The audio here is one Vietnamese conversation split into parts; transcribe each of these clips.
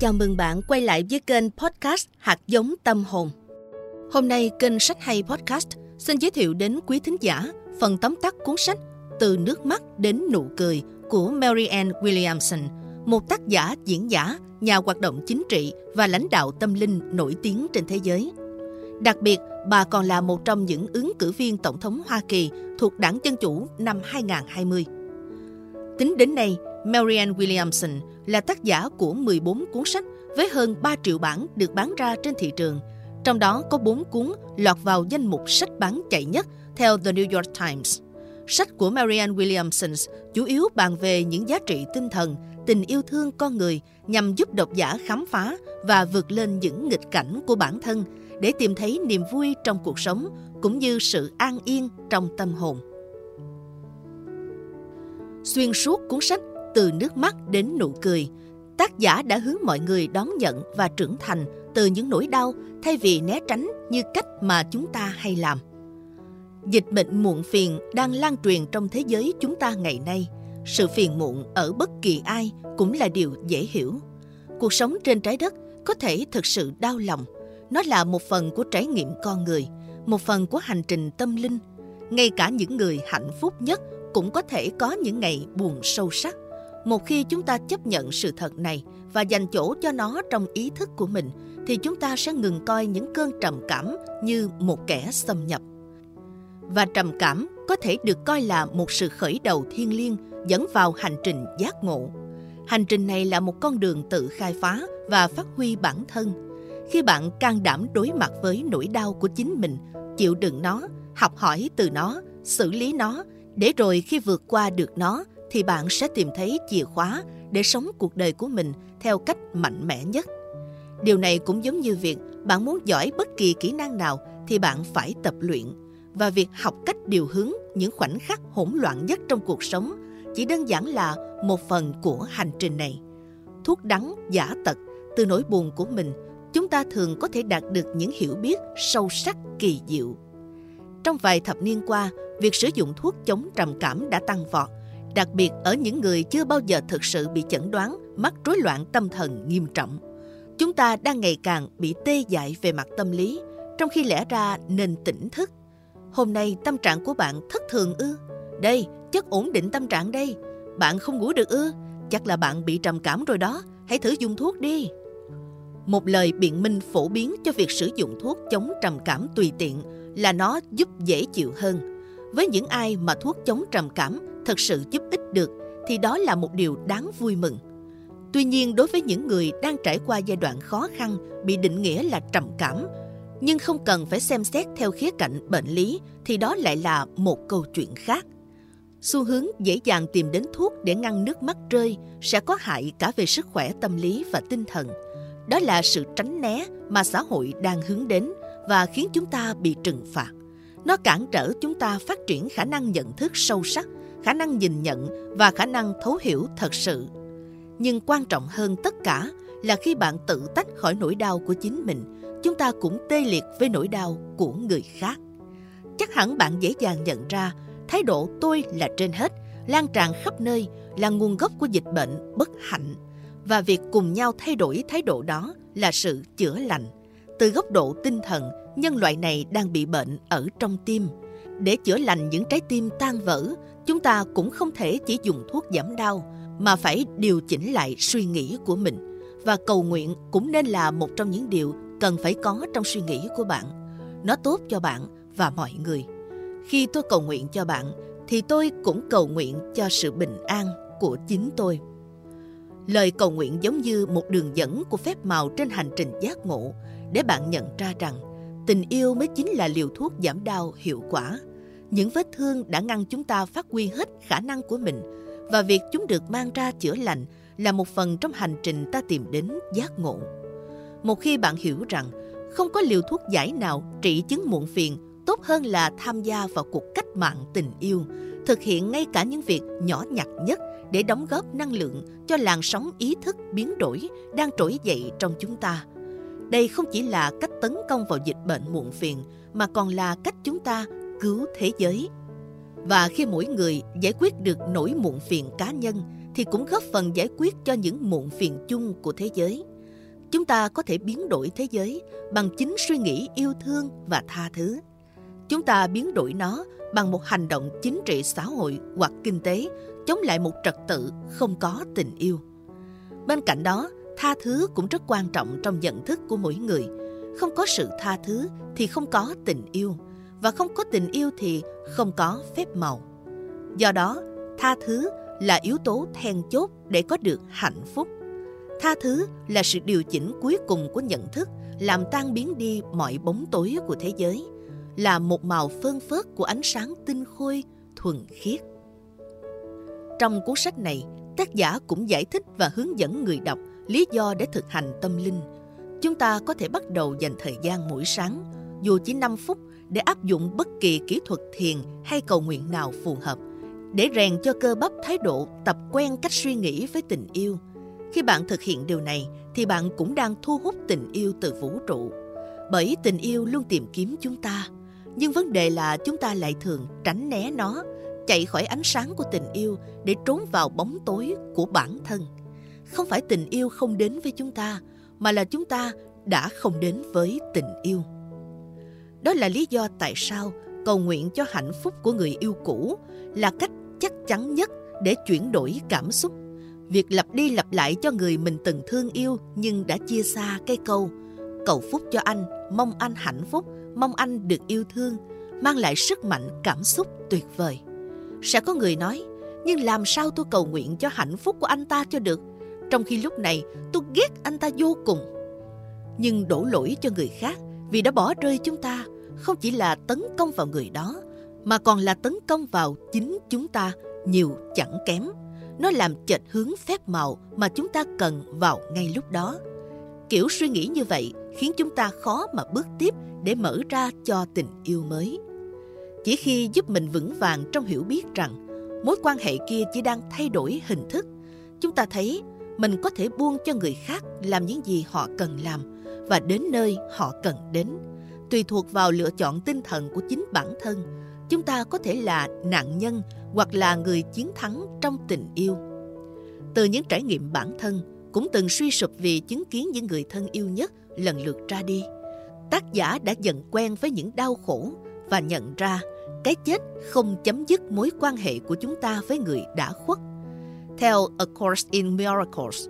Chào mừng bạn quay lại với kênh podcast Hạt giống tâm hồn. Hôm nay kênh Sách hay Podcast xin giới thiệu đến quý thính giả phần tóm tắt cuốn sách Từ nước mắt đến nụ cười của Marianne Williamson, một tác giả, diễn giả, nhà hoạt động chính trị và lãnh đạo tâm linh nổi tiếng trên thế giới. Đặc biệt, bà còn là một trong những ứng cử viên Tổng thống Hoa Kỳ thuộc Đảng Dân Chủ năm 2020. Tính đến nay, Marianne Williamson là tác giả của 14 cuốn sách với hơn 3 triệu bản được bán ra trên thị trường. Trong đó có 4 cuốn lọt vào danh mục sách bán chạy nhất theo The New York Times. Sách của Marianne Williamson chủ yếu bàn về những giá trị tinh thần, tình yêu thương con người nhằm giúp độc giả khám phá và vượt lên những nghịch cảnh của bản thân để tìm thấy niềm vui trong cuộc sống cũng như sự an yên trong tâm hồn. Xuyên suốt cuốn sách Từ nước mắt đến nụ cười, tác giả đã hướng mọi người đón nhận và trưởng thành từ những nỗi đau thay vì né tránh như cách mà chúng ta hay làm. Dịch bệnh muộn phiền đang lan truyền trong thế giới chúng ta ngày nay. Sự phiền muộn ở bất kỳ ai cũng là điều dễ hiểu. Cuộc sống trên trái đất có thể thực sự đau lòng. Nó là một phần của trải nghiệm con người, một phần của hành trình tâm linh. Ngay cả những người hạnh phúc nhất cũng có thể có những ngày buồn sâu sắc. Một khi chúng ta chấp nhận sự thật này và dành chỗ cho nó trong ý thức của mình, thì chúng ta sẽ ngừng coi những cơn trầm cảm như một kẻ xâm nhập. Và trầm cảm có thể được coi là một sự khởi đầu thiêng liêng dẫn vào hành trình giác ngộ. Hành trình này là một con đường tự khai phá và phát huy bản thân. Khi bạn can đảm đối mặt với nỗi đau của chính mình, chịu đựng nó, học hỏi từ nó, xử lý nó, để rồi khi vượt qua được nó, thì bạn sẽ tìm thấy chìa khóa để sống cuộc đời của mình theo cách mạnh mẽ nhất. Điều này cũng giống như việc bạn muốn giỏi bất kỳ kỹ năng nào thì bạn phải tập luyện. Và việc học cách điều hướng những khoảnh khắc hỗn loạn nhất trong cuộc sống chỉ đơn giản là một phần của hành trình này. Thuốc đắng, giả tật, từ nỗi buồn của mình, chúng ta thường có thể đạt được những hiểu biết sâu sắc kỳ diệu. Trong vài thập niên qua, việc sử dụng thuốc chống trầm cảm đã tăng vọt, đặc biệt ở những người chưa bao giờ thực sự bị chẩn đoán mắc rối loạn tâm thần nghiêm trọng. Chúng ta đang ngày càng bị tê dại về mặt tâm lý, trong khi lẽ ra nên tỉnh thức. Hôm nay tâm trạng của bạn thất thường ư? Đây, chất ổn định tâm trạng đây. Bạn không ngủ được ư? Chắc là bạn bị trầm cảm rồi đó, hãy thử dùng thuốc đi. Một lời biện minh phổ biến cho việc sử dụng thuốc chống trầm cảm tùy tiện là nó giúp dễ chịu hơn. Với những ai mà thuốc chống trầm cảm thật sự giúp ích được thì đó là một điều đáng vui mừng. Tuy nhiên, đối với những người đang trải qua giai đoạn khó khăn bị định nghĩa là trầm cảm nhưng không cần phải xem xét theo khía cạnh bệnh lý thì đó lại là một câu chuyện khác. Xu hướng dễ dàng tìm đến thuốc để ngăn nước mắt rơi sẽ có hại cả về sức khỏe tâm lý và tinh thần. Đó là sự tránh né mà xã hội đang hướng đến và khiến chúng ta bị trừng phạt. Nó cản trở chúng ta phát triển khả năng nhận thức sâu sắc, khả năng nhìn nhận và khả năng thấu hiểu thật sự. Nhưng quan trọng hơn tất cả là khi bạn tự tách khỏi nỗi đau của chính mình, chúng ta cũng tê liệt với nỗi đau của người khác. Chắc hẳn bạn dễ dàng nhận ra thái độ tôi là trên hết, lan tràn khắp nơi là nguồn gốc của dịch bệnh bất hạnh. Và việc cùng nhau thay đổi thái độ đó là sự chữa lành. Từ góc độ tinh thần, nhân loại này đang bị bệnh ở trong tim. Để chữa lành những trái tim tan vỡ, chúng ta cũng không thể chỉ dùng thuốc giảm đau, mà phải điều chỉnh lại suy nghĩ của mình. Và cầu nguyện cũng nên là một trong những điều cần phải có trong suy nghĩ của bạn. Nó tốt cho bạn và mọi người. Khi tôi cầu nguyện cho bạn, thì tôi cũng cầu nguyện cho sự bình an của chính tôi. Lời cầu nguyện giống như một đường dẫn của phép màu trên hành trình giác ngộ, để bạn nhận ra rằng tình yêu mới chính là liều thuốc giảm đau hiệu quả. Những vết thương đã ngăn chúng ta phát huy hết khả năng của mình, và việc chúng được mang ra chữa lành là một phần trong hành trình ta tìm đến giác ngộ. Một khi bạn hiểu rằng không có liều thuốc giải nào trị chứng muộn phiền tốt hơn là tham gia vào cuộc cách mạng tình yêu, thực hiện ngay cả những việc nhỏ nhặt nhất để đóng góp năng lượng cho làn sóng ý thức biến đổi đang trỗi dậy trong chúng ta. Đây không chỉ là cách tấn công vào dịch bệnh muộn phiền mà còn là cách chúng ta cứu thế giới. Và khi mỗi người giải quyết được nỗi muộn phiền cá nhân thì cũng góp phần giải quyết cho những muộn phiền chung của thế giới. Chúng ta có thể biến đổi thế giới bằng chính suy nghĩ yêu thương và tha thứ. Chúng ta biến đổi nó bằng một hành động chính trị xã hội hoặc kinh tế chống lại một trật tự không có tình yêu. Bên cạnh đó, tha thứ cũng rất quan trọng trong nhận thức của mỗi người. Không có sự tha thứ thì không có tình yêu, và không có tình yêu thì không có phép màu. Do đó, tha thứ là yếu tố then chốt để có được hạnh phúc. Tha thứ là sự điều chỉnh cuối cùng của nhận thức, làm tan biến đi mọi bóng tối của thế giới, là một màu phơn phớt của ánh sáng tinh khôi, thuần khiết. Trong cuốn sách này, tác giả cũng giải thích và hướng dẫn người đọc lý do để thực hành tâm linh. Chúng ta có thể bắt đầu dành thời gian mỗi sáng, dù chỉ 5 phút, để áp dụng bất kỳ kỹ thuật thiền hay cầu nguyện nào phù hợp, để rèn cho cơ bắp thái độ tập quen cách suy nghĩ với tình yêu. Khi bạn thực hiện điều này thì bạn cũng đang thu hút tình yêu từ vũ trụ. Bởi tình yêu luôn tìm kiếm chúng ta, nhưng vấn đề là chúng ta lại thường tránh né nó, chạy khỏi ánh sáng của tình yêu để trốn vào bóng tối của bản thân. Không phải tình yêu không đến với chúng ta, mà là chúng ta đã không đến với tình yêu. Đó là lý do tại sao cầu nguyện cho hạnh phúc của người yêu cũ là cách chắc chắn nhất để chuyển đổi cảm xúc. Việc lặp đi lặp lại cho người mình từng thương yêu nhưng đã chia xa cái câu cầu phúc cho anh, mong anh hạnh phúc, mong anh được yêu thương, mang lại sức mạnh cảm xúc tuyệt vời. Sẽ có người nói, nhưng làm sao tôi cầu nguyện cho hạnh phúc của anh ta cho được, trong khi lúc này tôi ghét anh ta vô cùng. Nhưng đổ lỗi cho người khác vì đã bỏ rơi chúng ta, không chỉ là tấn công vào người đó, mà còn là tấn công vào chính chúng ta nhiều chẳng kém. Nó làm chệch hướng phép màu mà chúng ta cần vào ngay lúc đó. Kiểu suy nghĩ như vậy khiến chúng ta khó mà bước tiếp để mở ra cho tình yêu mới. Chỉ khi giúp mình vững vàng trong hiểu biết rằng mối quan hệ kia chỉ đang thay đổi hình thức, chúng ta thấy mình có thể buông cho người khác làm những gì họ cần làm và đến nơi họ cần đến. Tùy thuộc vào lựa chọn tinh thần của chính bản thân, chúng ta có thể là nạn nhân hoặc là người chiến thắng trong tình yêu. Từ những trải nghiệm bản thân, cũng từng suy sụp vì chứng kiến những người thân yêu nhất lần lượt ra đi, tác giả đã dần quen với những đau khổ và nhận ra cái chết không chấm dứt mối quan hệ của chúng ta với người đã khuất. Theo A Course in Miracles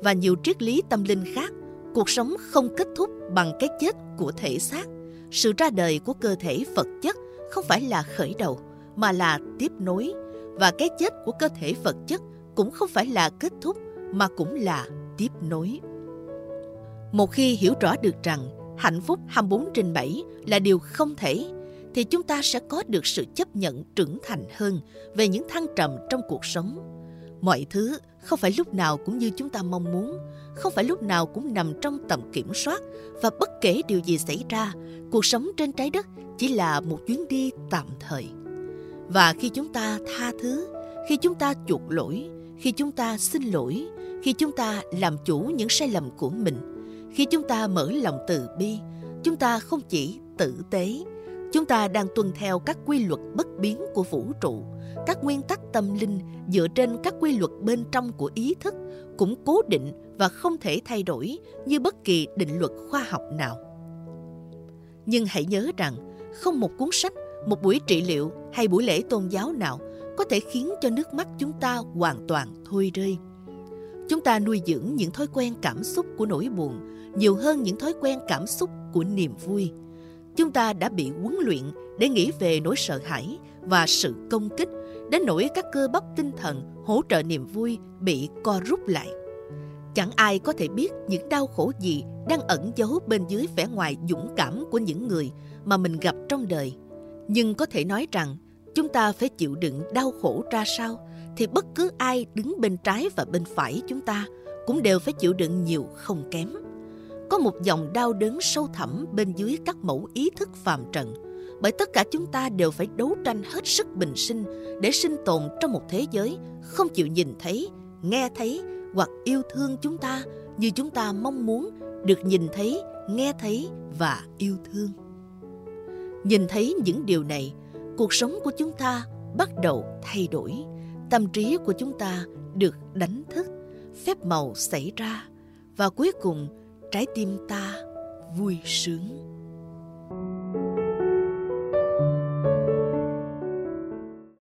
và nhiều triết lý tâm linh khác, cuộc sống không kết thúc bằng cái chết của thể xác. Sự ra đời của cơ thể vật chất không phải là khởi đầu, mà là tiếp nối, và cái chết của cơ thể vật chất cũng không phải là kết thúc, mà cũng là tiếp nối. Một khi hiểu rõ được rằng hạnh phúc 24/7 là điều không thể, thì chúng ta sẽ có được sự chấp nhận trưởng thành hơn về những thăng trầm trong cuộc sống. Mọi thứ không phải lúc nào cũng như chúng ta mong muốn, không phải lúc nào cũng nằm trong tầm kiểm soát, và bất kể điều gì xảy ra, cuộc sống trên trái đất chỉ là một chuyến đi tạm thời. Và khi chúng ta tha thứ, khi chúng ta chuộc lỗi, khi chúng ta xin lỗi, khi chúng ta làm chủ những sai lầm của mình, khi chúng ta mở lòng từ bi, chúng ta không chỉ tử tế, chúng ta đang tuân theo các quy luật bất biến của vũ trụ, các nguyên tắc tâm linh dựa trên các quy luật bên trong của ý thức, cũng cố định và không thể thay đổi như bất kỳ định luật khoa học nào. Nhưng hãy nhớ rằng, không một cuốn sách, một buổi trị liệu hay buổi lễ tôn giáo nào có thể khiến cho nước mắt chúng ta hoàn toàn thôi rơi. Chúng ta nuôi dưỡng những thói quen cảm xúc của nỗi buồn nhiều hơn những thói quen cảm xúc của niềm vui. Chúng ta đã bị huấn luyện để nghĩ về nỗi sợ hãi và sự công kích, đến nỗi các cơ bắp tinh thần hỗ trợ niềm vui bị co rút lại. Chẳng ai có thể biết những đau khổ gì đang ẩn giấu bên dưới vẻ ngoài dũng cảm của những người mà mình gặp trong đời. Nhưng có thể nói rằng, chúng ta phải chịu đựng đau khổ ra sao, thì bất cứ ai đứng bên trái và bên phải chúng ta cũng đều phải chịu đựng nhiều không kém. Có một dòng đau đớn sâu thẳm bên dưới các mẫu ý thức phàm trần, bởi tất cả chúng ta đều phải đấu tranh hết sức bình sinh để sinh tồn trong một thế giới không chịu nhìn thấy, nghe thấy hoặc yêu thương chúng ta như chúng ta mong muốn được nhìn thấy, nghe thấy và yêu thương. Nhìn thấy những điều này, cuộc sống của chúng ta bắt đầu thay đổi, tâm trí của chúng ta được đánh thức, phép màu xảy ra, và cuối cùng trái tim ta vui sướng.